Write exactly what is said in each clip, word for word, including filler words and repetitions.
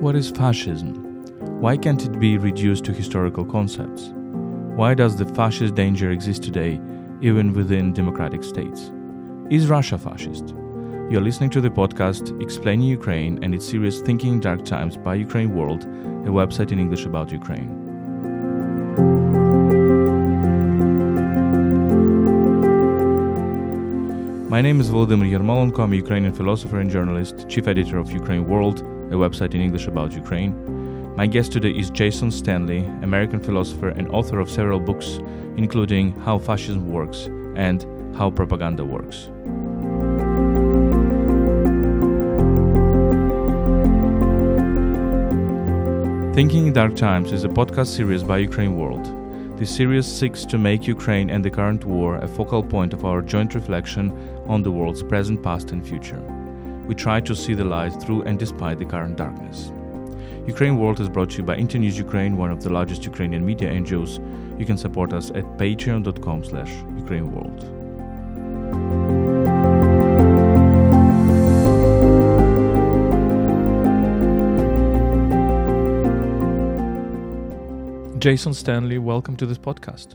What is fascism? Why can't it be reduced to historical concepts? Why does the fascist danger exist today, even within democratic states? Is Russia fascist? You're listening to the podcast Explaining Ukraine and its series Thinking in Dark Times by Ukraine World, a website in English about Ukraine. My name is Volodymyr Yermolenko. I'm a Ukrainian philosopher and journalist, chief editor of Ukraine World, a website in English about Ukraine. My guest today is Jason Stanley, American philosopher and author of several books, including How Fascism Works and How Propaganda Works. Thinking in Dark Times is a podcast series by Ukraine World. This series seeks to make Ukraine and the current war a focal point of our joint reflection on the world's present, past, and future. We try to see the light through and despite the current darkness. Ukraine World is brought to you by Internews Ukraine, one of the largest Ukrainian media N G Os. You can support us at patreon.com slash Ukraine World. Jason Stanley, welcome to this podcast.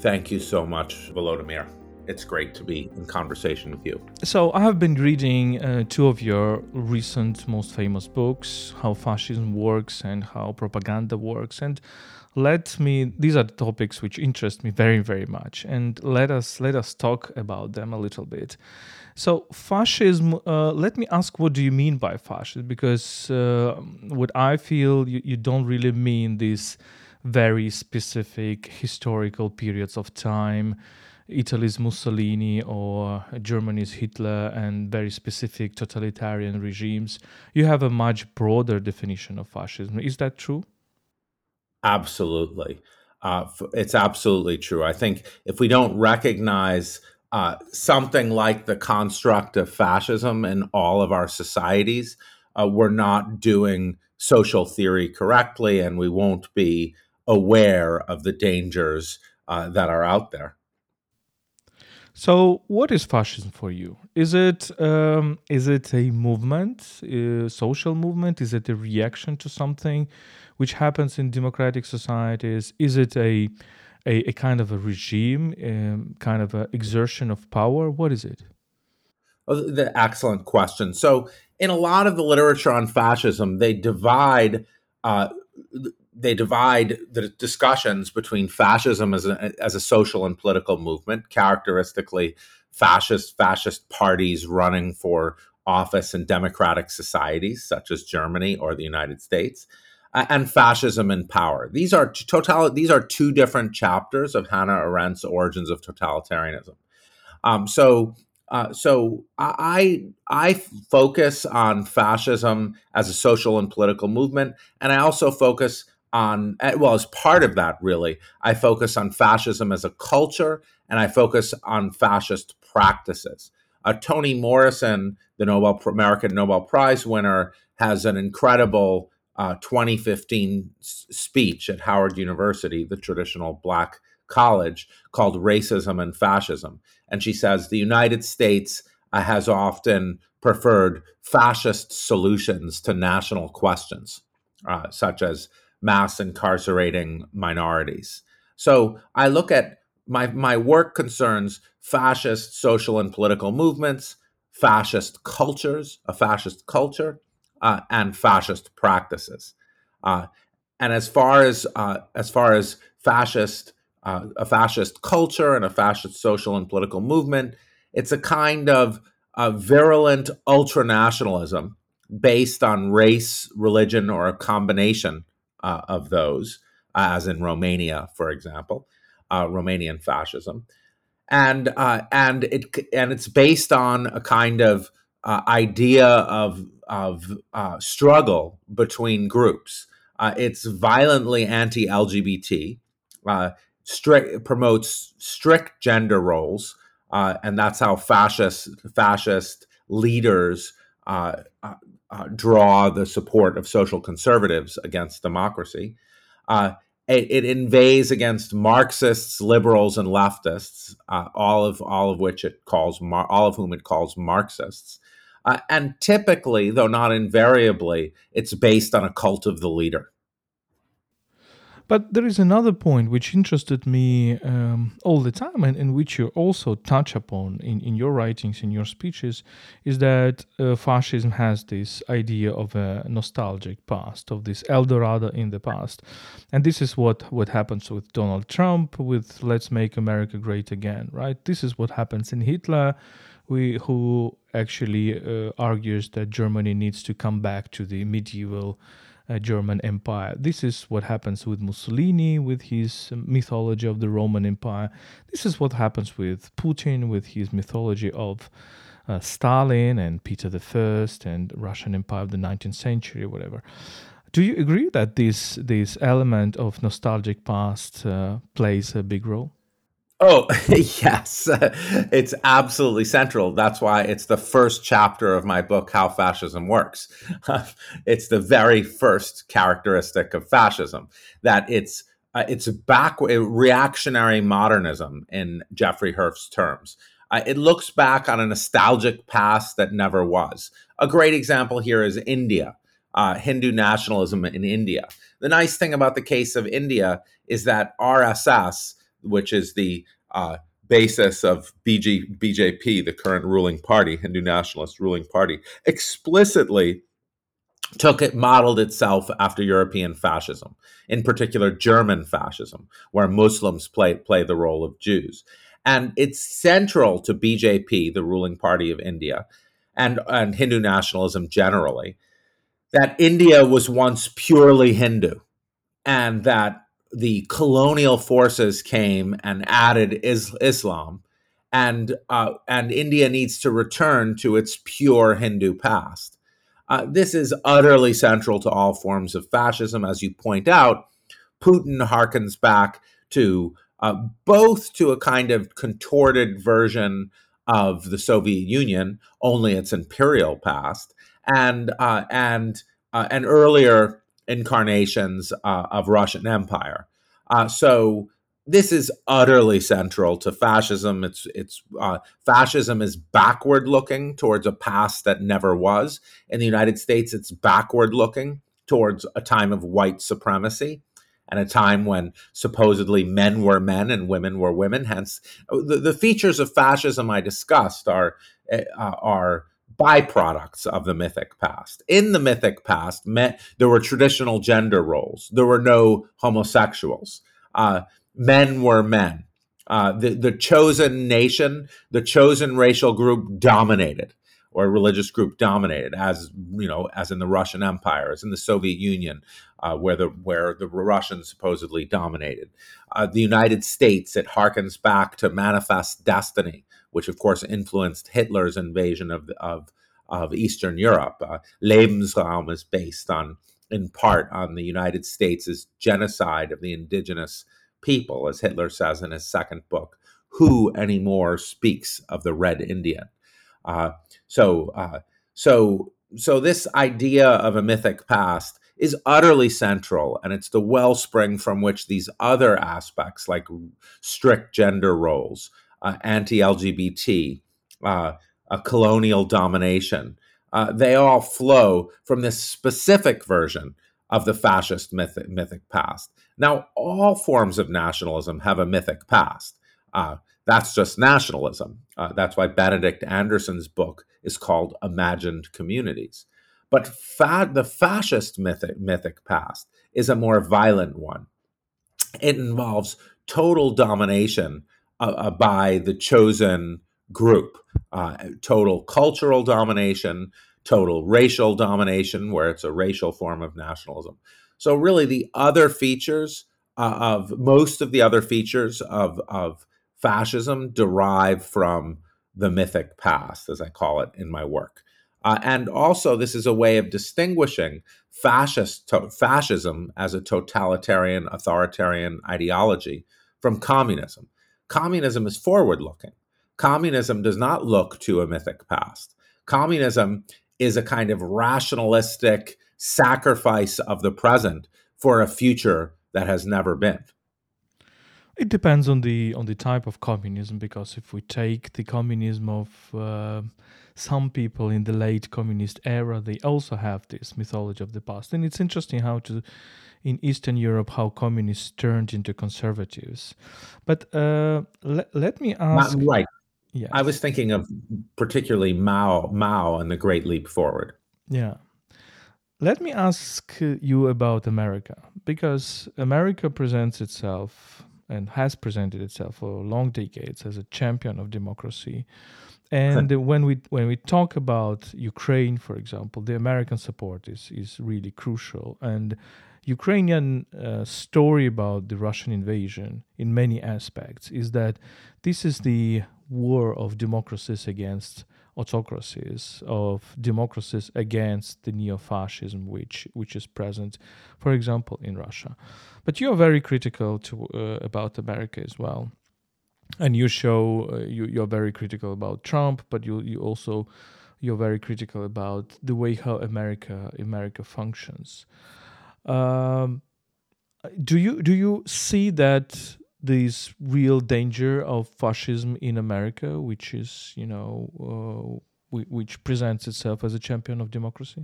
Thank you so much, Volodymyr. It's great to be in conversation with you. So I have been reading uh, two of your recent most famous books, How Fascism Works and How Propaganda Works. And let me, these are the topics which interest me very, very much. And let us, let us talk about them a little bit. So fascism, uh, let me ask, what do you mean by fascism? Because uh, what I feel, you, you don't really mean these very specific historical periods of time, Italy's Mussolini or Germany's Hitler and very specific totalitarian regimes. You have a much broader definition of fascism. Is that true? Absolutely. Uh, it's absolutely true. I think if we don't recognize uh, something like the construct of fascism in all of our societies, uh, we're not doing social theory correctly, and we won't be aware of the dangers uh, that are out there. So, what is fascism for you? Is it um, is it a movement, a social movement? Is it a reaction to something which happens in democratic societies? Is it a a, a kind of a regime, um, kind of an exertion of power? What is it? Well, the excellent question. So, in a lot of the literature on fascism, they divide uh, they divide the discussions between fascism as a, as a social and political movement, characteristically fascist fascist parties running for office in democratic societies such as Germany or the United States, uh, and fascism in power. These are total. These are two different chapters of Hannah Arendt's Origins of Totalitarianism. Um, so. Uh, so I I focus on fascism as a social and political movement, and I also focus on, well, as part of that, really, I focus on fascism as a culture, and I focus on fascist practices. Uh, Toni Morrison, the Nobel American Nobel Prize winner, has an incredible uh, twenty fifteen s- speech at Howard University, the traditional black college, called Racism and Fascism. And she says, the United States uh, has often preferred fascist solutions to national questions, uh, such as mass incarcerating minorities. So I look at my, my work concerns fascist social and political movements, fascist cultures, a fascist culture, uh, and fascist practices. Uh, and as far as uh, as far as fascist Uh, a fascist culture and a fascist social and political movement, it's a kind of uh, virulent ultranationalism based on race, religion, or a combination uh, of those, uh, as in Romania, for example, uh, Romanian fascism, and uh, and it and it's based on a kind of uh, idea of of uh, struggle between groups. Uh, it's violently anti-L G B T. Uh, Strict, promotes strict gender roles, uh, and that's how fascist fascist leaders uh, uh, uh, draw the support of social conservatives against democracy. Uh, it, it inveighs against Marxists, liberals, and leftists, uh, all of all of which it calls all of whom it calls Marxists, Uh, and typically, though not invariably, it's based on a cult of the leader. But there is another point which interested me um, all the time, and, and which you also touch upon in, in your writings, in your speeches, is that uh, fascism has this idea of a nostalgic past, of this El Dorado in the past. And this is what, what happens with Donald Trump, with let's make America great again, right? This is what happens in Hitler, we, who actually uh, argues that Germany needs to come back to the medieval German Empire. This is what happens with Mussolini, with his mythology of the Roman Empire. This is what happens with Putin, with his mythology of uh, Stalin and Peter the First and Russian Empire of the nineteenth century, whatever. Do you agree that this this element of nostalgic past uh, plays a big role? Oh, yes. It's absolutely central. That's why it's the first chapter of my book, How Fascism Works. It's the very first characteristic of fascism, that it's uh, it's back reactionary modernism in Jeffrey Herf's terms. Uh, it looks back on a nostalgic past that never was. A great example here is India, uh, Hindu nationalism in India. The nice thing about the case of India is that R S S, which is the uh, basis of B J P, the current ruling party, Hindu nationalist ruling party, explicitly took it, modeled itself after European fascism, in particular German fascism, where Muslims play, play the role of Jews. And it's central to B J P, the ruling party of India, and, and Hindu nationalism generally, that India was once purely Hindu, and that the colonial forces came and added is- Islam, and uh, and India needs to return to its pure Hindu past. Uh, this is utterly central to all forms of fascism. As you point out, Putin harkens back to uh, both to a kind of contorted version of the Soviet Union, only its imperial past, and uh, and uh, an earlier incarnations uh, of Russian Empire. Uh, so this is utterly central to fascism. It's it's uh, fascism is backward looking towards a past that never was. In the United States, it's backward looking towards a time of white supremacy and a time when supposedly men were men and women were women. Hence, the, the features of fascism I discussed are uh, are. byproducts of the mythic past. In the mythic past, men, there were traditional gender roles. There were no homosexuals. Uh, men were men. Uh, the, the chosen nation, the chosen racial group dominated, or religious group dominated, as you know, as in the Russian Empire, as in the Soviet Union, uh, where the where the Russians supposedly dominated. Uh, the United States, it harkens back to Manifest Destiny, which of course influenced Hitler's invasion of of, of Eastern Europe. Uh, Lebensraum is based on, in part, on the United States' genocide of the indigenous people, as Hitler says in his second book, Who Anymore Speaks of the Red Indian? Uh, so, uh, so, so this idea of a mythic past is utterly central, and it's the wellspring from which these other aspects, like strict gender roles, Uh, anti-L G B T, uh, uh, colonial domination. Uh, they all flow from this specific version of the fascist mythic, mythic past. Now, all forms of nationalism have a mythic past. Uh, that's just nationalism. Uh, that's why Benedict Anderson's book is called Imagined Communities. But fa- the fascist mythic, mythic past is a more violent one. It involves total domination Uh, by the chosen group, uh, total cultural domination, total racial domination, where it's a racial form of nationalism. So really the other features uh, of, most of the other features of, of fascism derive from the mythic past, as I call it in my work. Uh, and also this is a way of distinguishing fascist to- fascism as a totalitarian, authoritarian ideology from communism. Communism is forward-looking. Communism does not look to a mythic past. Communism is a kind of rationalistic sacrifice of the present for a future that has never been. It depends on the on the type of communism, because if we take the communism of uh, some people in the late communist era, they also have this mythology of the past. And it's interesting how to in Eastern Europe how communists turned into conservatives. But uh, le- let me ask. Not right. Yes. I was thinking of particularly Mao, Mao and the Great Leap Forward. Yeah. Let me ask you about America, because America presents itself and has presented itself for long decades as a champion of democracy. And when we when we talk about Ukraine, for example, the American support is, is really crucial. And Ukrainian uh, story about the Russian invasion in many aspects is that this is the war of democracies against autocracies, of democracies against the neo-fascism which which is present, for example, in Russia. But you are very critical to uh, about America as well, and you show uh, you you're very critical about Trump, but you you also you're very critical about the way how America America functions. Um, do you do you see that? This real danger of fascism in America, which is, you know, uh, which presents itself as a champion of democracy?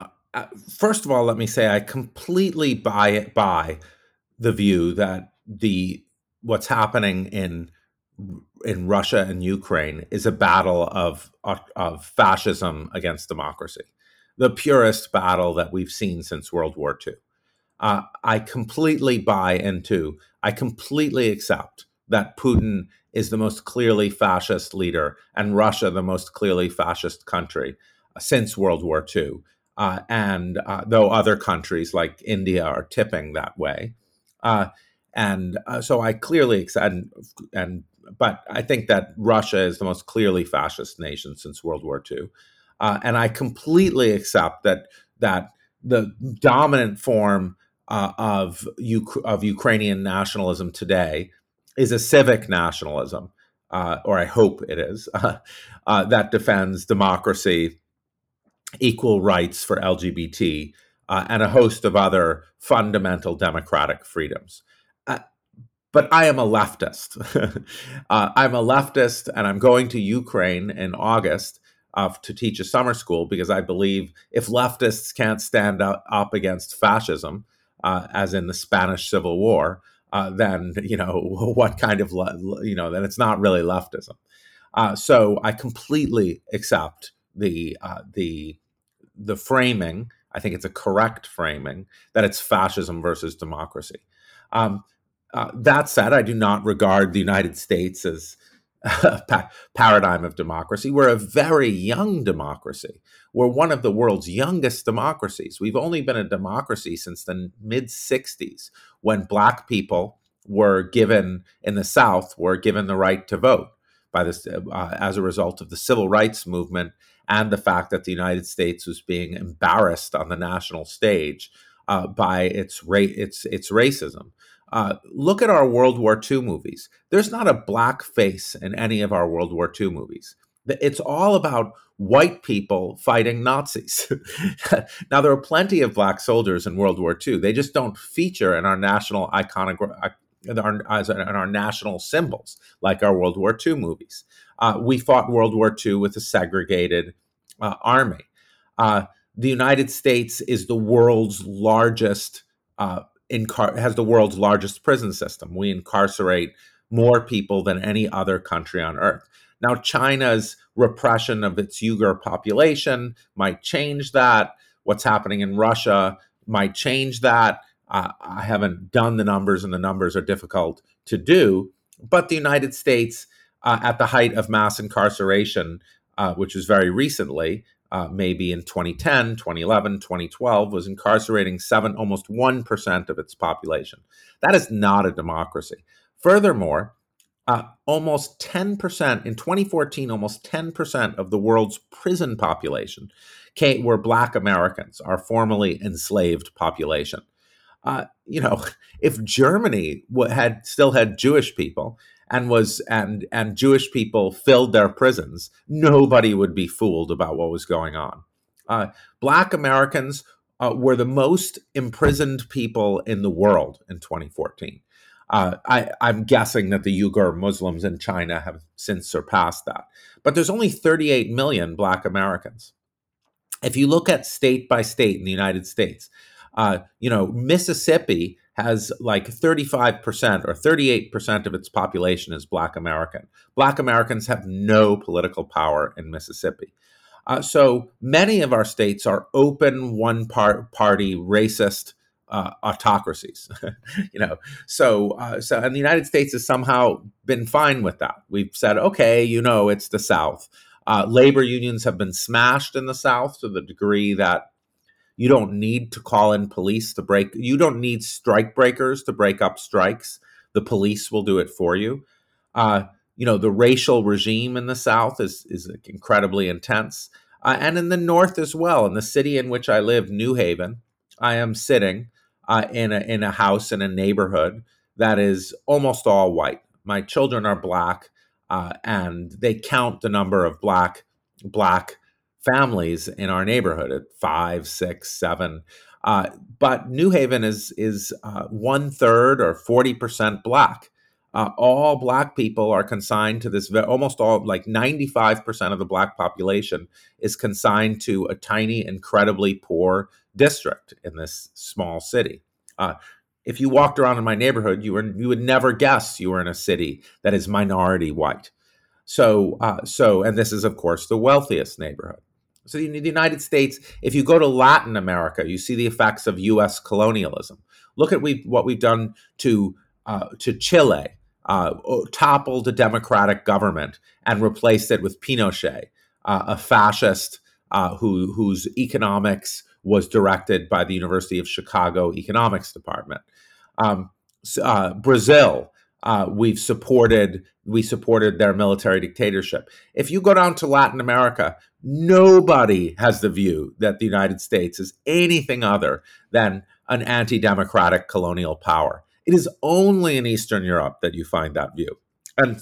Uh, first of all, let me say I completely buy it by the view that the what's happening in in Russia and Ukraine is a battle of of fascism against democracy, the purest battle that we've seen since World War Two. Uh, I completely buy into, I completely accept that Putin is the most clearly fascist leader and Russia the most clearly fascist country uh, since World War Two. Uh, and uh, though other countries like India are tipping that way. Uh, and uh, so I clearly accept, and, and, but I think that Russia is the most clearly fascist nation since World War Two. Uh, and I completely accept that, that the dominant form Uh, of U- of Ukrainian nationalism today is a civic nationalism, uh, or I hope it is, uh, uh, that defends democracy, equal rights for L G B T, uh, and a host of other fundamental democratic freedoms. Uh, but I am a leftist. uh, I'm a leftist, and I'm going to Ukraine in August Uh, to teach a summer school because I believe if leftists can't stand up, up against fascism, Uh, as in the Spanish Civil War, uh, then, you know, what kind of, le- you know, then it's not really leftism. Uh, so I completely accept the uh, the the framing. I think it's a correct framing that it's fascism versus democracy. Um, uh, that said, I do not regard the United States as a pa- paradigm of democracy. We're a very young democracy. We're one of the world's youngest democracies. We've only been a democracy since the mid-sixties, when Black people were given, in the South, were given the right to vote by this, uh, as a result of the civil rights movement and the fact that the United States was being embarrassed on the national stage uh, by its, ra- its, its racism. Uh, look at our World War Two movies. There's not a black face in any of our World War Two movies. It's all about white people fighting Nazis. Now, there are plenty of black soldiers in World War Two. They just don't feature in our national iconogra- in our, in our national symbols like our World War Two movies. Uh, we fought World War Two with a segregated uh, army. Uh, the United States is the world's largest uh Incar- has the world's largest prison system. We incarcerate more people than any other country on earth. Now, China's repression of its Uyghur population might change that. What's happening in Russia might change that. Uh, I haven't done the numbers, and the numbers are difficult to do. But the United States, uh, at the height of mass incarceration, uh, which was very recently, Uh, maybe in twenty ten, twenty eleven, twenty twelve, was incarcerating seven, almost one percent of its population. That is not a democracy. Furthermore, uh, almost ten percent, in twenty fourteen, almost ten percent of the world's prison population came, were Black Americans, our formerly enslaved population. Uh, you know, if Germany had still had Jewish people, and was and and Jewish people filled their prisons, nobody would be fooled about what was going on. Uh, Black Americans uh, were the most imprisoned people in the world in twenty fourteen. Uh, I, I'm guessing that the Uyghur Muslims in China have since surpassed that. But there's only thirty-eight million Black Americans. If you look at state by state in the United States, uh, you know, Mississippi has like thirty-five percent or thirty-eight percent of its population is Black American. Black Americans have no political power in Mississippi. Uh, so many of our states are open, one-party, racist Uh, autocracies, you know. So, uh, so, and the United States has somehow been fine with that. We've said, okay, you know, it's the South. Uh, labor unions have been smashed in the South to the degree that you don't need to call in police to break. You don't need strike breakers to break up strikes. The police will do it for you. Uh, you know, the racial regime in the South is is incredibly intense, uh, and in the North as well. In the city in which I live, New Haven, I am sitting Uh, in a in a house in a neighborhood that is almost all white. My children are Black, uh, and they count the number of black black families in our neighborhood at five, six, seven. Uh, but New Haven is is uh, one third or forty percent Black. Uh, all Black people are consigned to this. Almost all, like ninety-five percent of the Black population, is consigned to a tiny, incredibly poor district in this small city. Uh, if you walked around in my neighborhood, you were you would never guess you were in a city that is minority white. So, uh, so, and this is of course the wealthiest neighborhood. So, the United States. If you go to Latin America, you see the effects of U S colonialism. Look at we what we've done to uh, to Chile. Uh, toppled a democratic government and replaced it with Pinochet, uh, a fascist uh, who whose economics was directed by the University of Chicago Economics Department. Um, uh, Brazil, uh, we've supported we supported their military dictatorship. If you go down to Latin America, nobody has the view that the United States is anything other than an anti-democratic colonial power. It is only in Eastern Europe that you find that view, and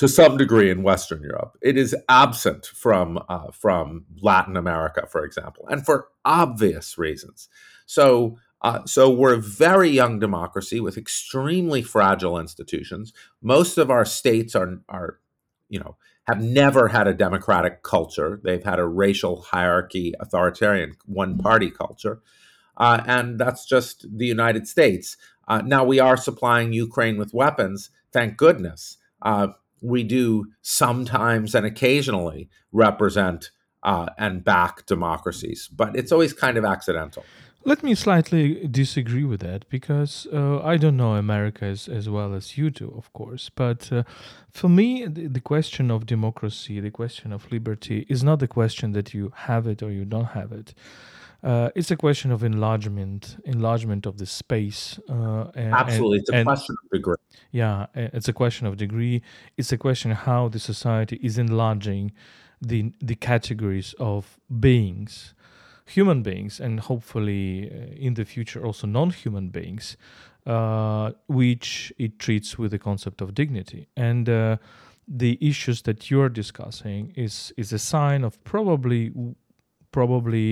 to some degree in Western Europe. It is absent from uh, from Latin America, for example, and for obvious reasons. So, uh, so we're a very young democracy with extremely fragile institutions. Most of our states are are, you know, have never had a democratic culture. They've had a racial hierarchy, authoritarian one-party culture, uh, and that's just the United States. Uh, now we are supplying Ukraine with weapons, thank goodness. Uh, we do sometimes and occasionally represent uh, and back democracies, but it's always kind of accidental. Let me slightly disagree with that, because uh, I don't know America as, as well as you do, of course. But uh, for me, the, the question of democracy, the question of liberty is not the question that you have it or you don't have it. Uh, it's a question of enlargement, enlargement of the space. Uh, and, Absolutely, and, it's a and, question of degree. Yeah, it's a question of degree. It's a question how the society is enlarging the the categories of beings, human beings, and hopefully in the future also non-human beings, uh, which it treats with the concept of dignity. And uh, the issues that you're discussing is is a sign of probably probably.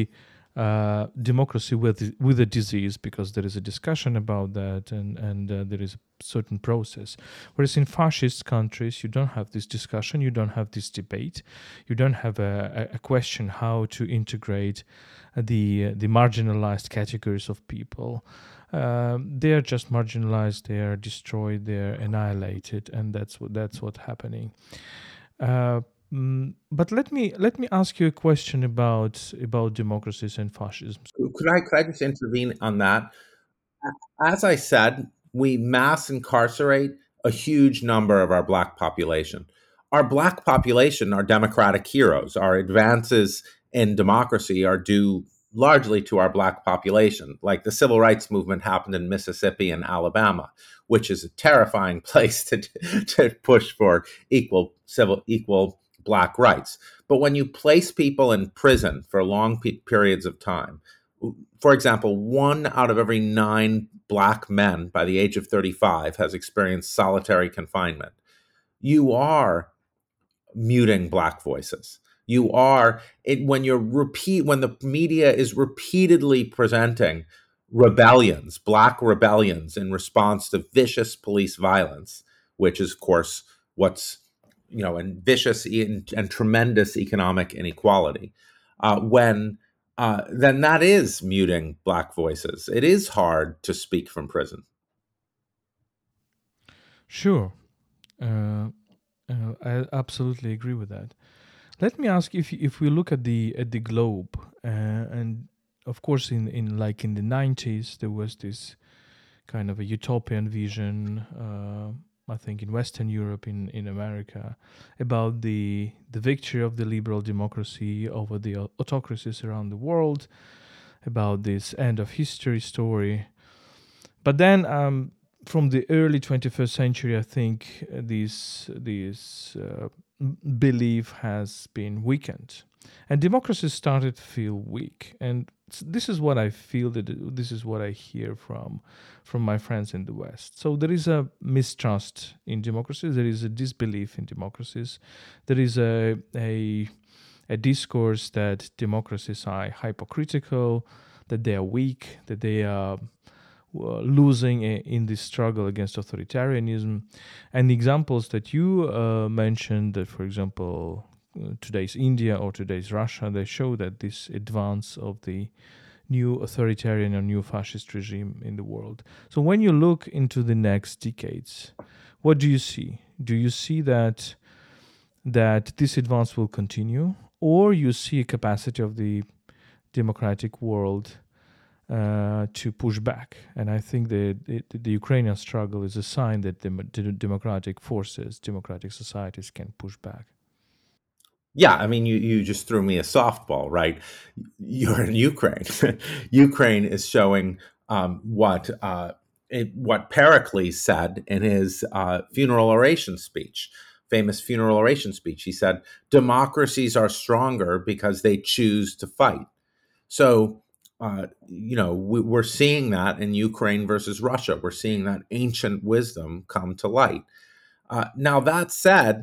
Uh, democracy with with a disease, because there is a discussion about that, and and uh, there is a certain process. Whereas in fascist countries, you don't have this discussion, you don't have this debate, you don't have a, a question how to integrate the the marginalized categories of people. Um, they are just marginalized, they are destroyed, they are annihilated, and that's what that's what's happening. Uh, Mm, but let me let me ask you a question about about democracies and fascism. Could I could I just intervene on that? As I said, we mass incarcerate a huge number of our Black population. Our Black population are democratic heroes. Our advances in democracy are due largely to our Black population. Like the civil rights movement happened in Mississippi and Alabama, which is a terrifying place to to push for equal civil equal. Black rights. But when you place people in prison for long pe- periods of time, for example, one out of every nine Black men by the age of thirty-five has experienced solitary confinement, you are muting Black voices. You are, it, when you're repeat, when the media is repeatedly presenting rebellions, black rebellions in response to vicious police violence, which is, of course, what's, you know, and vicious and, and tremendous economic inequality, uh, when uh, then that is muting black voices. It is hard to speak from prison. Sure. Uh, uh, I absolutely agree with that. Let me ask, if if we look at the at the globe, uh, and of course in, in like in the nineties there was this kind of a utopian vision, uh, I think in Western Europe, in, in America, about the the victory of the liberal democracy over the autocracies around the world, about this end of history story. But then um, from the early twenty-first century, I think this this. Uh, belief has been weakened, and democracy started to feel weak. And this is what I feel, that this is what I hear from from my friends in the West. So there is a mistrust in democracies, there is a disbelief in democracies, there is a a, a discourse that democracies are hypocritical, that they are weak, that they are losing in this struggle against authoritarianism. And the examples that you uh, mentioned, that, for example, today's India or today's Russia, they show that this advance of the new authoritarian or new fascist regime in the world. So when you look into the next decades, what do you see? Do you see that that this advance will continue, or you see a capacity of the democratic world Uh, to push back? And I think the, the the Ukrainian struggle is a sign that the, the democratic forces, democratic societies can push back. Yeah, I mean, you, you just threw me a softball, right? You're in Ukraine. Ukraine is showing um, what uh, it, what Pericles said in his uh, funeral oration speech, famous funeral oration speech. He said, democracies are stronger because they choose to fight. So, Uh, you know, we, we're seeing that in Ukraine versus Russia. We're seeing that ancient wisdom come to light. Uh, now, that said,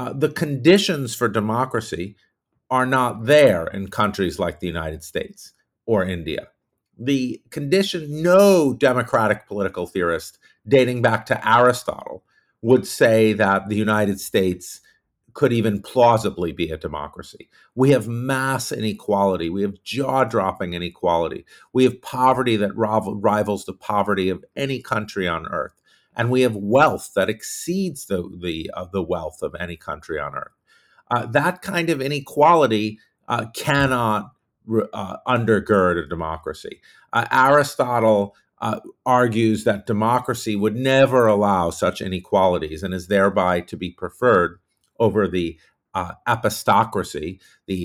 uh, the conditions for democracy are not there in countries like the United States or India. The condition, no democratic political theorist dating back to Aristotle would say that the United States could even plausibly be a democracy. We have mass inequality. We have jaw-dropping inequality. We have poverty that rivals the poverty of any country on earth. And we have wealth that exceeds the, the, uh, the wealth of any country on earth. Uh, that kind of inequality uh, cannot uh, undergird a democracy. Uh, Aristotle Uh, argues that democracy would never allow such inequalities and is thereby to be preferred over the uh, epistocracy, the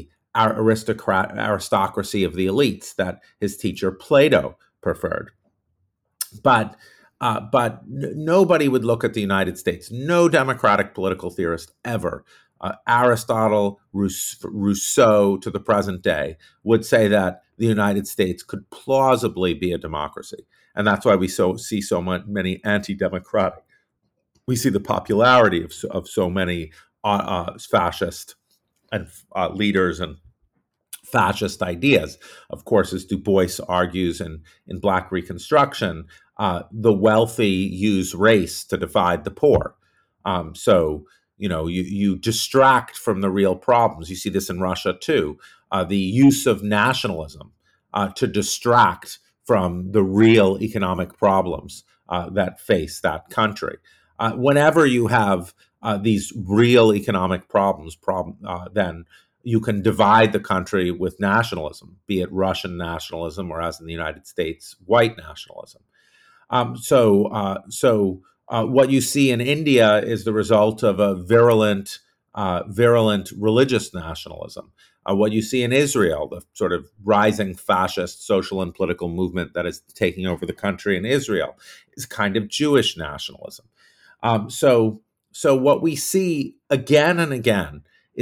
aristocrat aristocracy of the elites that his teacher Plato preferred. But uh, but n- nobody would look at the United States. No democratic political theorist ever, uh, Aristotle, Rous- Rousseau to the present day, would say that the United States could plausibly be a democracy. And that's why we so see so many anti-democratic. We see the popularity of so, of so many uh, uh, fascist and uh, leaders and fascist ideas. Of course, as Du Bois argues in, in Black Reconstruction, uh, the wealthy use race to divide the poor. Um, so, you know, you, you distract from the real problems. You see this in Russia, too. Uh, the use of nationalism uh, to distract from the real economic problems uh, that face that country. Uh, whenever you have uh, these real economic problems, problem, uh, then you can divide the country with nationalism, be it Russian nationalism or, as in the United States, white nationalism. Um, so uh, so uh, what you see in India is the result of a virulent, uh, virulent religious nationalism. Uh, what you see in Israel, the sort of rising fascist social and political movement that is taking over the country in Israel, is kind of Jewish nationalism. Um, so, so what we see again and again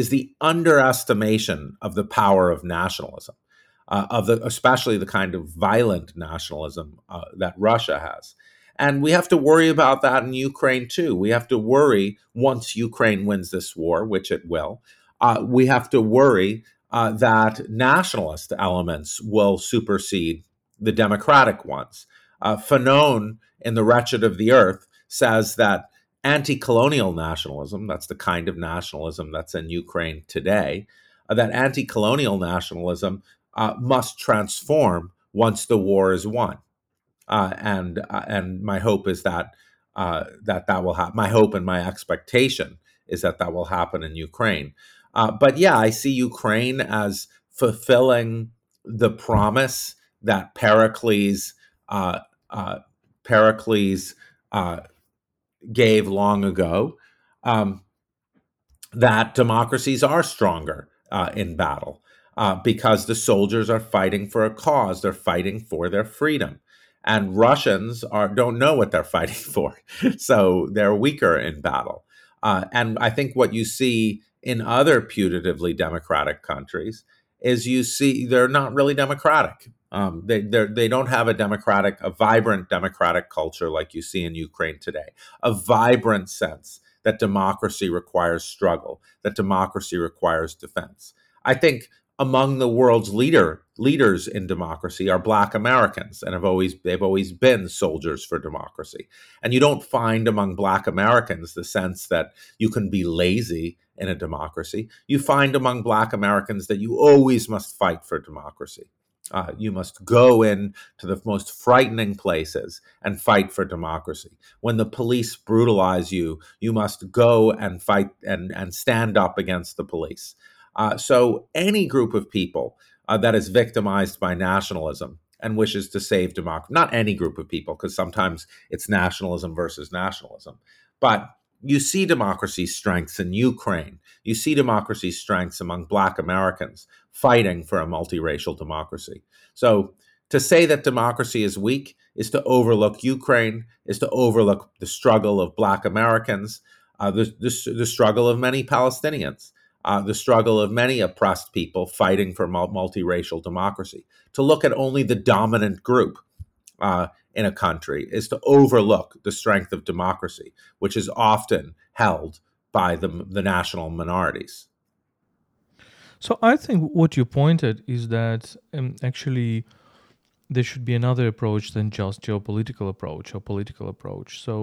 is the underestimation of the power of nationalism, uh, of the, especially the kind of violent nationalism uh, that Russia has. And we have to worry about that in Ukraine, too. We have to worry, once Ukraine wins this war, which it will, uh, we have to worry uh, that nationalist elements will supersede the democratic ones. Uh, Fanon in The Wretched of the Earth says that anti-colonial nationalism, that's the kind of nationalism that's in Ukraine today, uh, that anti-colonial nationalism uh, must transform once the war is won. Uh, and uh, and my hope is that uh, that, that will happen. My hope and my expectation is that that will happen in Ukraine. Uh, but yeah, I see Ukraine as fulfilling the promise that Pericles uh, uh, Pericles uh, gave long ago, um, that democracies are stronger uh, in battle uh, because the soldiers are fighting for a cause. They're fighting for their freedom. And Russians are don't know what they're fighting for, so they're weaker in battle. Uh, and I think what you see in other putatively democratic countries is you see they're not really democratic. Um, they they don't have a democratic, a vibrant democratic culture like you see in Ukraine today, a vibrant sense that democracy requires struggle, that democracy requires defense. I think among the world's leader leaders in democracy are Black Americans, and have always they've always been soldiers for democracy. And you don't find among Black Americans the sense that you can be lazy in a democracy. You find among Black Americans that you always must fight for democracy. Uh, you must go in to the most frightening places and fight for democracy. When the police brutalize you, you must go and fight and, and stand up against the police. Uh, so any group of people uh, that is victimized by nationalism and wishes to save democracy, not any group of people, because sometimes it's nationalism versus nationalism, but you see democracy's strengths in Ukraine. You see democracy's strengths among Black Americans fighting for a multiracial democracy. So to say that democracy is weak is to overlook Ukraine, is to overlook the struggle of Black Americans, uh, the, the, the struggle of many Palestinians, uh, the struggle of many oppressed people fighting for multiracial democracy. To look at only the dominant group Uh, in a country is to overlook the strength of democracy, which is often held by the, the national minorities. So I think what you pointed is that um, actually there should be another approach than just geopolitical approach or political approach. So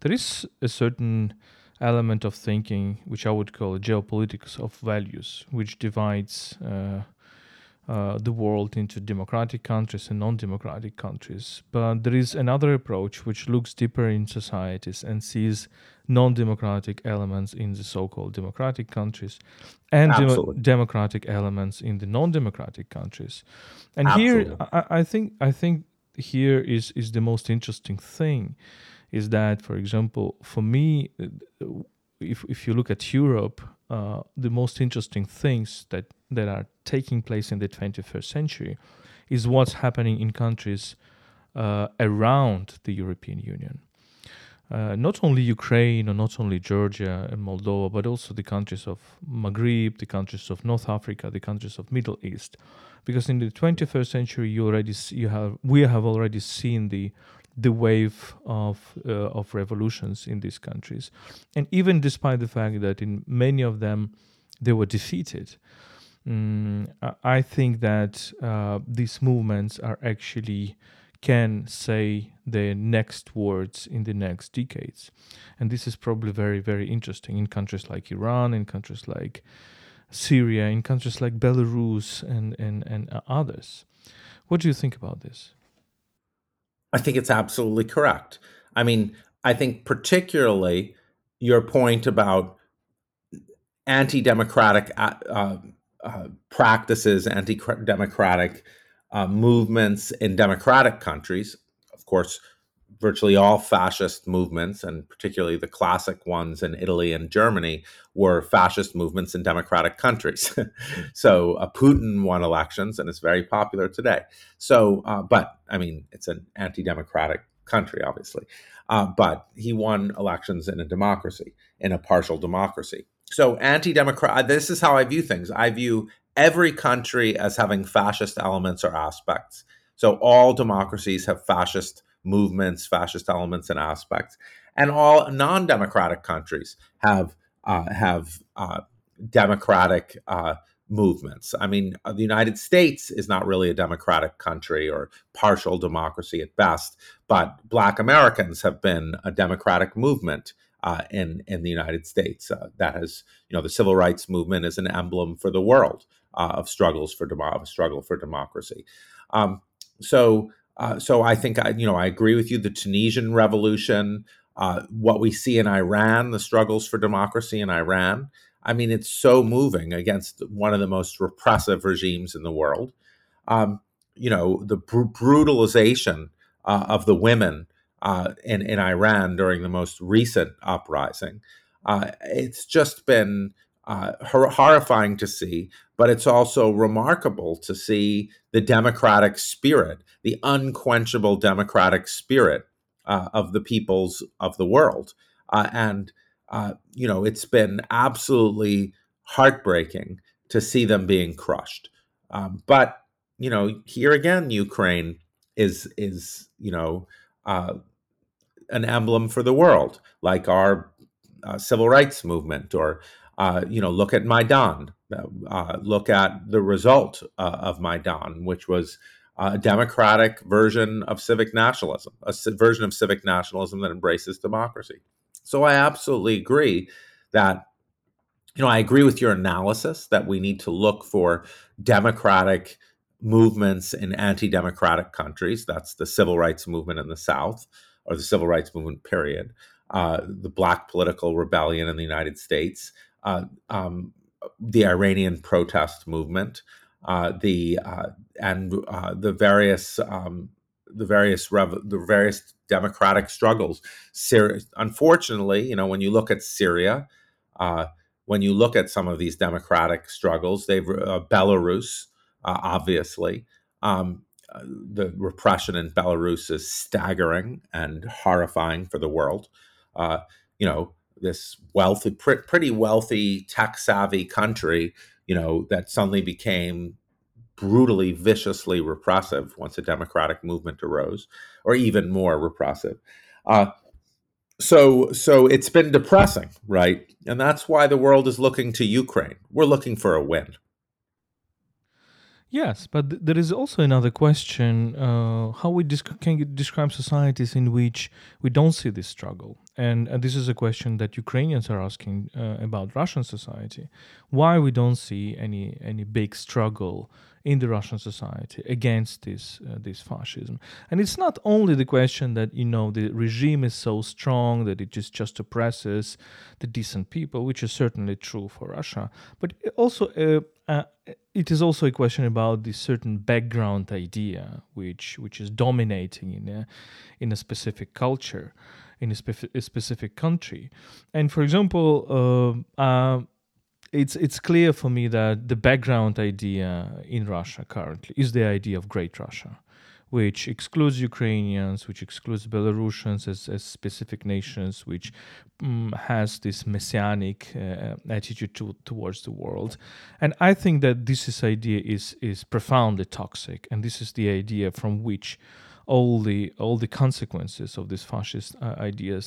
there is a certain element of thinking, which I would call geopolitics of values, which divides uh, Uh, the world into democratic countries and non-democratic countries. But there is another approach which looks deeper in societies and sees non-democratic elements in the so-called democratic countries and de- democratic elements in the non-democratic countries. And Absolutely. here, I, I think I think here is, is the most interesting thing, is that, for example, for me, if if you look at Europe, uh, the most interesting things that that are taking place in the twenty-first century is what's happening in countries uh, around the European Union. Uh, not only Ukraine or not only Georgia and Moldova, but also the countries of Maghreb, the countries of North Africa, the countries of Middle East. Because in the twenty-first century, you already see, you have we have already seen the the wave of uh, of revolutions in these countries, and even despite the fact that in many of them they were defeated. Mm, I think that uh, these movements are actually can say their next words in the next decades. And this is probably very, very interesting in countries like Iran, in countries like Syria, in countries like Belarus and, and, and others. What do you think about this? I think it's absolutely correct. I mean, I think particularly your point about anti-democratic uh, Uh, practices, anti-democratic uh, movements in democratic countries. Of course, virtually all fascist movements, and particularly the classic ones in Italy and Germany, were fascist movements in democratic countries. So uh, Putin won elections and is very popular today. So, uh, but I mean, it's an anti-democratic country, obviously. Uh, but he won elections in a democracy, in a partial democracy. So anti-democratic, this is how I view things. I view every country as having fascist elements or aspects. So all democracies have fascist movements, fascist elements and aspects. And all non-democratic countries have uh, have uh, democratic uh, movements. I mean, the United States is not really a democratic country, or partial democracy at best, but Black Americans have been a democratic movement uh, in, in the United States. Uh, that has, you know, the civil rights movement is an emblem for the world uh, of struggles for demo- of struggle for democracy. Um, so, uh, so I think, I, you know, I agree with you, the Tunisian revolution, uh, what we see in Iran, the struggles for democracy in Iran, I mean, it's so moving against one of the most repressive regimes in the world. Um, you know, the br- brutalization uh, of the women uh, in, in Iran during the most recent uprising. Uh, it's just been uh, hor- horrifying to see, but it's also remarkable to see the democratic spirit, the unquenchable democratic spirit uh, of the peoples of the world. Uh, and Uh, you know, it's been absolutely heartbreaking to see them being crushed. Um, but, you know, here again, Ukraine is, is you know, uh, an emblem for the world, like our uh, civil rights movement, or, uh, you know, look at Maidan, uh, look at the result uh, of Maidan, which was a democratic version of civic nationalism, a version of civic nationalism that embraces democracy. So I absolutely agree that, you know, I agree with your analysis that we need to look for democratic movements in anti-democratic countries. That's the civil rights movement in the South, or the civil rights movement, period. Uh, the Black political rebellion in the United States, uh, um, the Iranian protest movement, uh, the uh, and uh, the various um, the various rev- the various. democratic struggles. Syria, unfortunately, you know, when you look at Syria, uh, when you look at some of these democratic struggles, they've uh, Belarus, uh, obviously, um, uh, the repression in Belarus is staggering and horrifying for the world. Uh, you know, this wealthy, pr- pretty wealthy, tech-savvy country, you know, that suddenly became brutally, viciously repressive once a democratic movement arose, or even more repressive. Uh, so, so it's been depressing, right? And that's why the world is looking to Ukraine. We're looking for a win. Yes, but th- there is also another question: uh, how we desc- can you describe societies in which we don't see this struggle? And uh, this is a question that Ukrainians are asking uh, about Russian society: why we don't see any any big struggle in the Russian society against this uh, this fascism? And it's not only the question that, you know, the regime is so strong that it just just oppresses the decent people, which is certainly true for Russia, but also. Uh, Uh, it is also a question about the certain background idea which which is dominating in a in a specific culture, in a, spe- a specific country. And for example, uh, uh, it's it's clear for me that the background idea in Russia currently is the idea of Great Russia, which excludes Ukrainians, which excludes Belarusians as, as specific nations, which um, has this messianic uh, attitude to, towards the world. And I think that this, this idea is, is profoundly toxic, and this is the idea from which all the, all the consequences of these fascist uh, ideas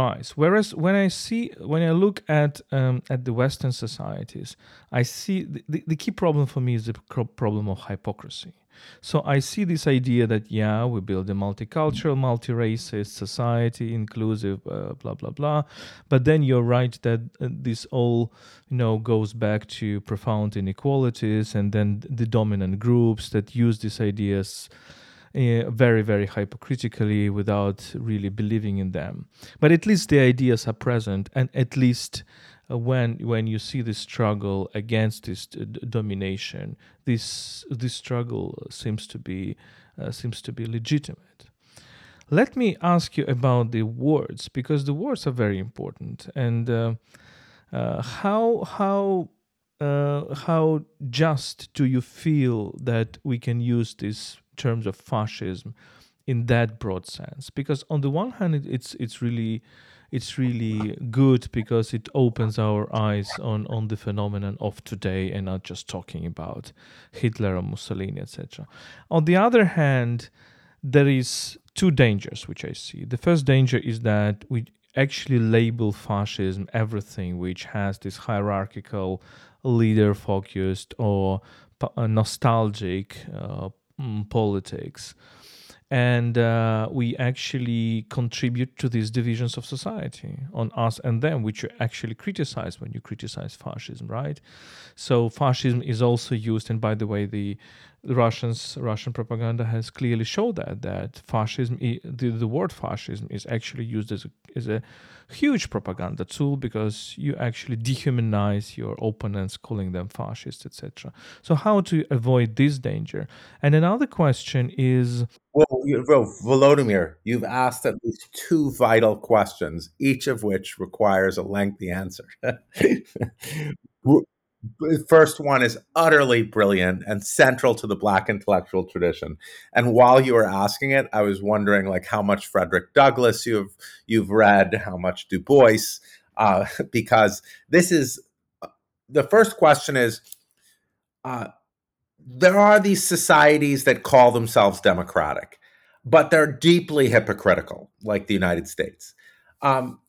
rise. Whereas when I see, when I look at um, at the Western societies, I see the, the key problem for me is the problem of hypocrisy. So I see this idea that, yeah, we build a multicultural, multi-racist society, inclusive, uh, blah, blah, blah. But then you're right that uh, this all, you know, goes back to profound inequalities, and then the dominant groups that use these ideas uh, very, very hypocritically without really believing in them. But at least the ideas are present, and at least When when you see this struggle against this d- domination, this this struggle seems to be uh, seems to be legitimate. Let me ask you about the words, because the words are very important. And uh, uh, how how uh, how just do you feel that we can use these terms of fascism in that broad sense? Because on the one hand, it, it's it's really It's really good because it opens our eyes on, on the phenomenon of today, and not just talking about Hitler or Mussolini, et cetera. On the other hand, there is two dangers which I see. The first danger is that we actually label fascism everything which has this hierarchical leader-focused or nostalgic uh, politics. And uh, we actually contribute to these divisions of society on us and them, which you actually criticize when you criticize fascism, right? So fascism is also used, and by the way, the Russians, Russian propaganda has clearly showed that, that fascism, the, the word fascism is actually used as a, as a huge propaganda tool, because you actually dehumanize your opponents, calling them fascists, et cetera. So how to avoid this danger? And another question is... Well, you, well, Volodymyr, you've asked at least two vital questions, each of which requires a lengthy answer. The first one is utterly brilliant and central to the Black intellectual tradition. And while you were asking it, I was wondering, like, how much Frederick Douglass you've you've read, how much Du Bois, uh, because this is the first question is. Uh, There are these societies that call themselves democratic, but they're deeply hypocritical, like the United States. Um,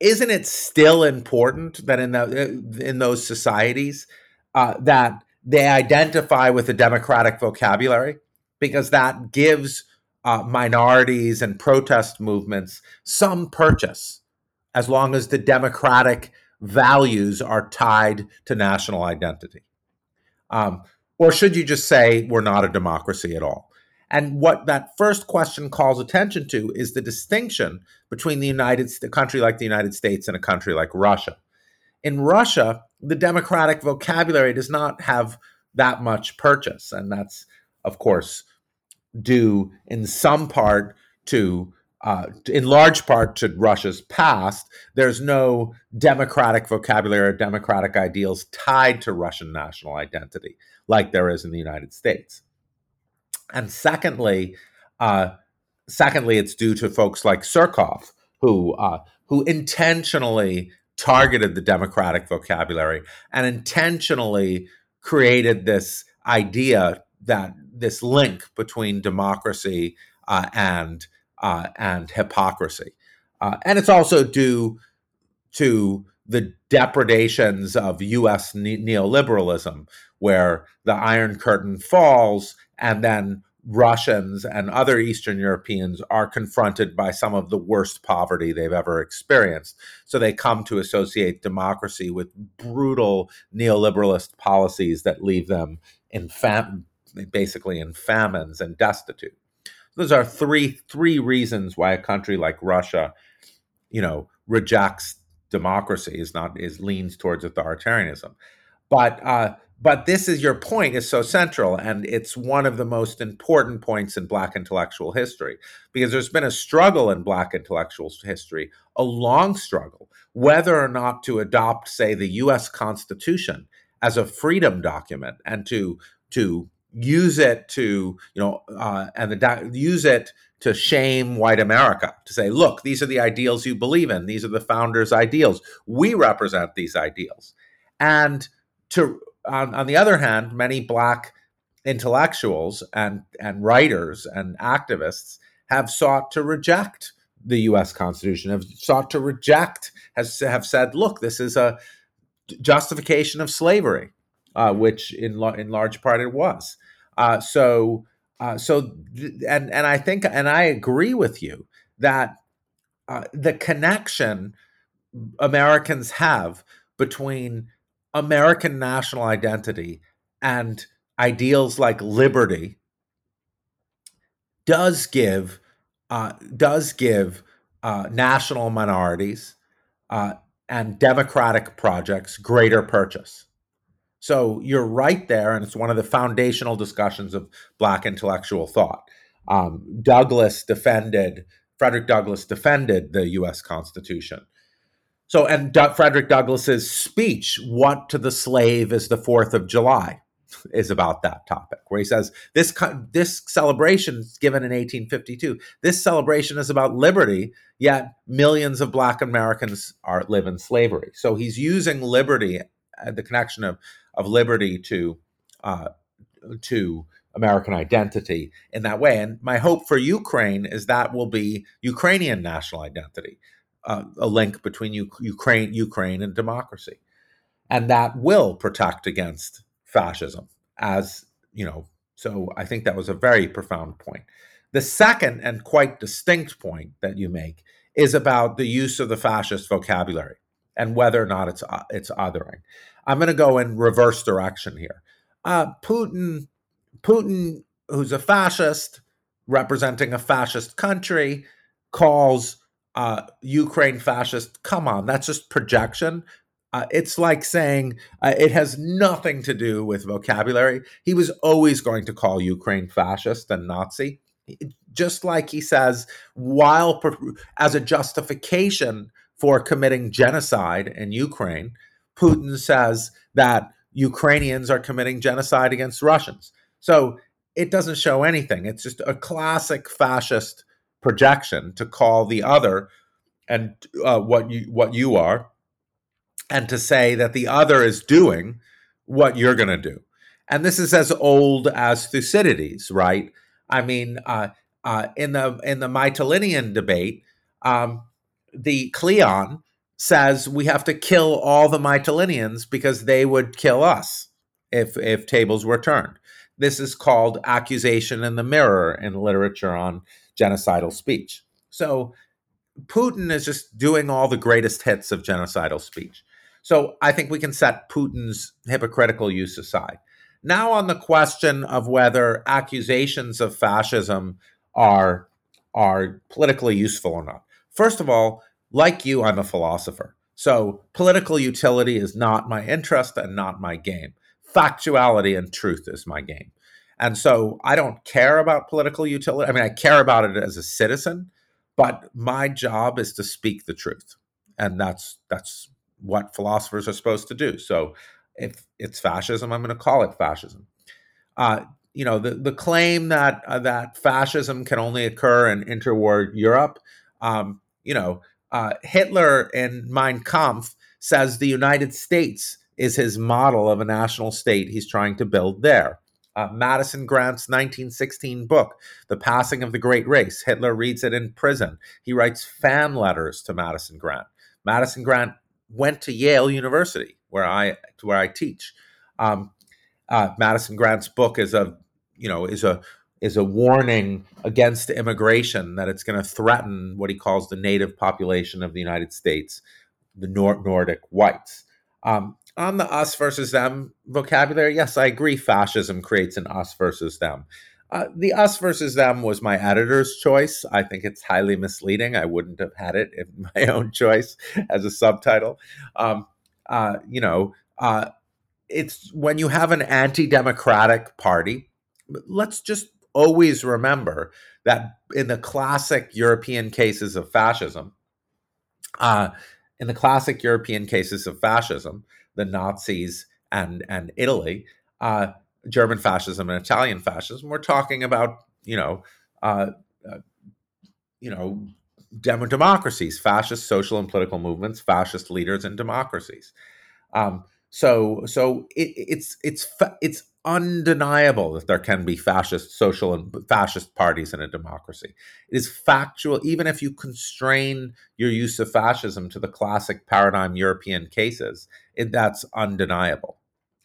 isn't it still important that in the, in those societies uh, that they identify with a democratic vocabulary? Because that gives uh, minorities and protest movements some purchase, as long as the democratic values are tied to national identity. Um, Or should you just say we're not a democracy at all? And what that first question calls attention to is the distinction between the United, a country like the United States and a country like Russia. In Russia, the democratic vocabulary does not have that much purchase. And that's, of course, due in some part to, uh, in large part to Russia's past. There's no democratic vocabulary or democratic ideals tied to Russian national identity, like there is in the United States. And secondly, uh, secondly, it's due to folks like Surkov, who uh, who intentionally targeted the democratic vocabulary and intentionally created this idea that this link between democracy uh, and uh, and hypocrisy. Uh, and it's also due to the depredations of U S ne- neoliberalism, where the Iron Curtain falls, and then Russians and other Eastern Europeans are confronted by some of the worst poverty they've ever experienced. So they come to associate democracy with brutal neoliberalist policies that leave them in fam- basically in famines and destitute. Those are three three reasons why a country like Russia, you know, rejects democracy, is not is leans towards authoritarianism. But uh, But this is your point is so central, and it's one of the most important points in Black intellectual history, because there's been a struggle in Black intellectual history, a long struggle, whether or not to adopt, say, the U S Constitution as a freedom document and to to use it to you know uh, and the do- use it to shame white America, to say, look, these are the ideals you believe in, these are the founders' ideals, we represent these ideals, and to On, on the other hand, many Black intellectuals and, and writers and activists have sought to reject the U S Constitution, have sought to reject, has, have said, look, this is a justification of slavery, uh, which in, la- in large part it was. Uh, so, uh, so th- and, and I think, and I agree with you that uh, the connection Americans have between American national identity and ideals like liberty does give uh, does give uh, national minorities uh, and democratic projects greater purchase. So you're right there, and it's one of the foundational discussions of Black intellectual thought. Um, Douglass defended, Frederick Douglass defended the U S Constitution. So, and D- Frederick Douglass's speech, What to the Slave is the Fourth of July, is about that topic, where he says, this, co- this celebration is given in eighteen fifty-two. This celebration is about liberty, yet millions of Black Americans are live in slavery. So he's using liberty, uh, the connection of, of liberty to, uh, to American identity in that way. And my hope for Ukraine is that will be Ukrainian national identity. Uh, a link between U- Ukraine, Ukraine and democracy. and that will protect against fascism. As you know, so I think that was a very profound point. The second and quite distinct point that you make is about the use of the fascist vocabulary and whether or not it's it's othering. I'm going to go in reverse direction here. Uh, Putin, Putin, who's a fascist representing a fascist country, calls uh, Ukraine fascist. Come on, that's just projection. Uh, it's like saying uh, it has nothing to do with vocabulary. He was always going to call Ukraine fascist and Nazi, just like he says, while as a justification for committing genocide in Ukraine, Putin says that Ukrainians are committing genocide against Russians. So it doesn't show anything. It's just a classic fascist projection to call the other and uh, what you what you are, and to say that the other is doing what you're going to do. And this is as old as Thucydides, right? I mean, uh, uh, in the in the Mytilenean debate, um, the Cleon says we have to kill all the Mytileneans because they would kill us if if tables were turned. This is called accusation in the mirror in literature on genocidal speech. So Putin is just doing all the greatest hits of genocidal speech. So I think we can set Putin's hypocritical use aside. Now on the question of whether accusations of fascism are, are politically useful or not. First of all, like you, I'm a philosopher. So political utility is not my interest and not my game. Factuality and truth is my game. And so I don't care about political utility. I mean, I care about it as a citizen, but my job is to speak the truth. And that's that's what philosophers are supposed to do. So if it's fascism, I'm going to call it fascism. Uh, you know, the, the claim that uh, that fascism can only occur in interwar Europe, um, you know, uh, Hitler in Mein Kampf says the United States is his model of a national state he's trying to build there. Uh, Madison Grant's nineteen sixteen book, The Passing of the Great Race, Hitler reads it in prison. He writes fan letters to Madison Grant. Madison Grant went to Yale University, where I where I teach. Um, uh, Madison Grant's book is a you know is a is a warning against immigration, that it's going to threaten what he calls the native population of the United States, the Nor- Nordic whites. Um, on the us versus them vocabulary, yes, I agree. Fascism creates an us versus them. Uh, the us versus them was my editor's choice. I think it's highly misleading. I wouldn't have had it if my own choice as a subtitle. Um, uh, you know, uh, it's when you have an anti-democratic party, let's just always remember that in the classic European cases of fascism, uh, in the classic European cases of fascism, the Nazis and, and Italy, uh, German fascism and Italian fascism, we're talking about, you know, uh, uh, you know, dem- democracies, fascist social and political movements, fascist leaders and democracies. Um, so, so it, it's it's fa- it's undeniable that there can be fascist social and fascist parties in a democracy. It is factual, even if you constrain your use of fascism to the classic paradigm European cases. It, that's undeniable.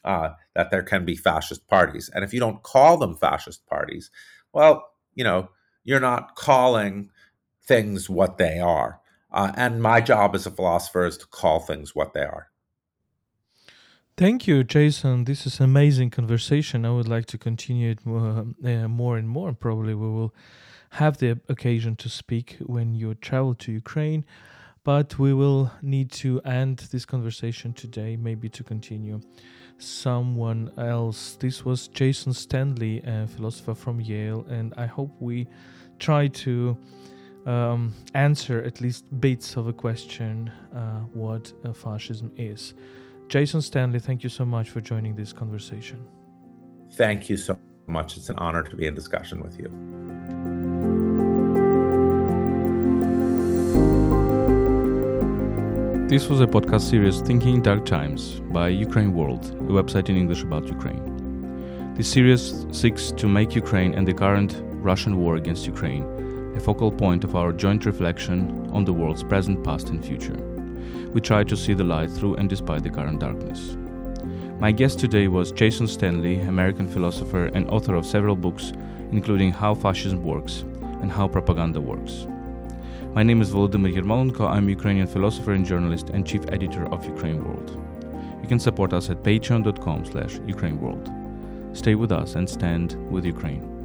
Uh, that there can be fascist parties. And if you don't call them fascist parties, well, you know, you're not calling things what they are. Uh, and my job as a philosopher is to call things what they are. Thank you, Jason. This is an amazing conversation. I would like to continue it more, uh, more and more. Probably we will have the occasion to speak when you travel to Ukraine. But we will need to end this conversation today, maybe to continue someone else. This was Jason Stanley, a philosopher from Yale, and I hope we try to um, answer at least bits of a question uh, what uh, fascism is. Jason Stanley, thank you so much for joining this conversation. Thank you so much. It's an honor to be in discussion with you. This was a podcast series, Thinking in Dark Times, by Ukraine World, a website in English about Ukraine. This series seeks to make Ukraine and the current Russian war against Ukraine a focal point of our joint reflection on the world's present, past, and future. we try to see the light through and despite the current darkness. My guest today was Jason Stanley, American philosopher and author of several books, including How Fascism Works and How Propaganda Works. My name is Volodymyr Yermolenko. I'm a Ukrainian philosopher and journalist and chief editor of Ukraine World. You can support us at patreon dot com slash Ukraine World. Stay with us and stand with Ukraine.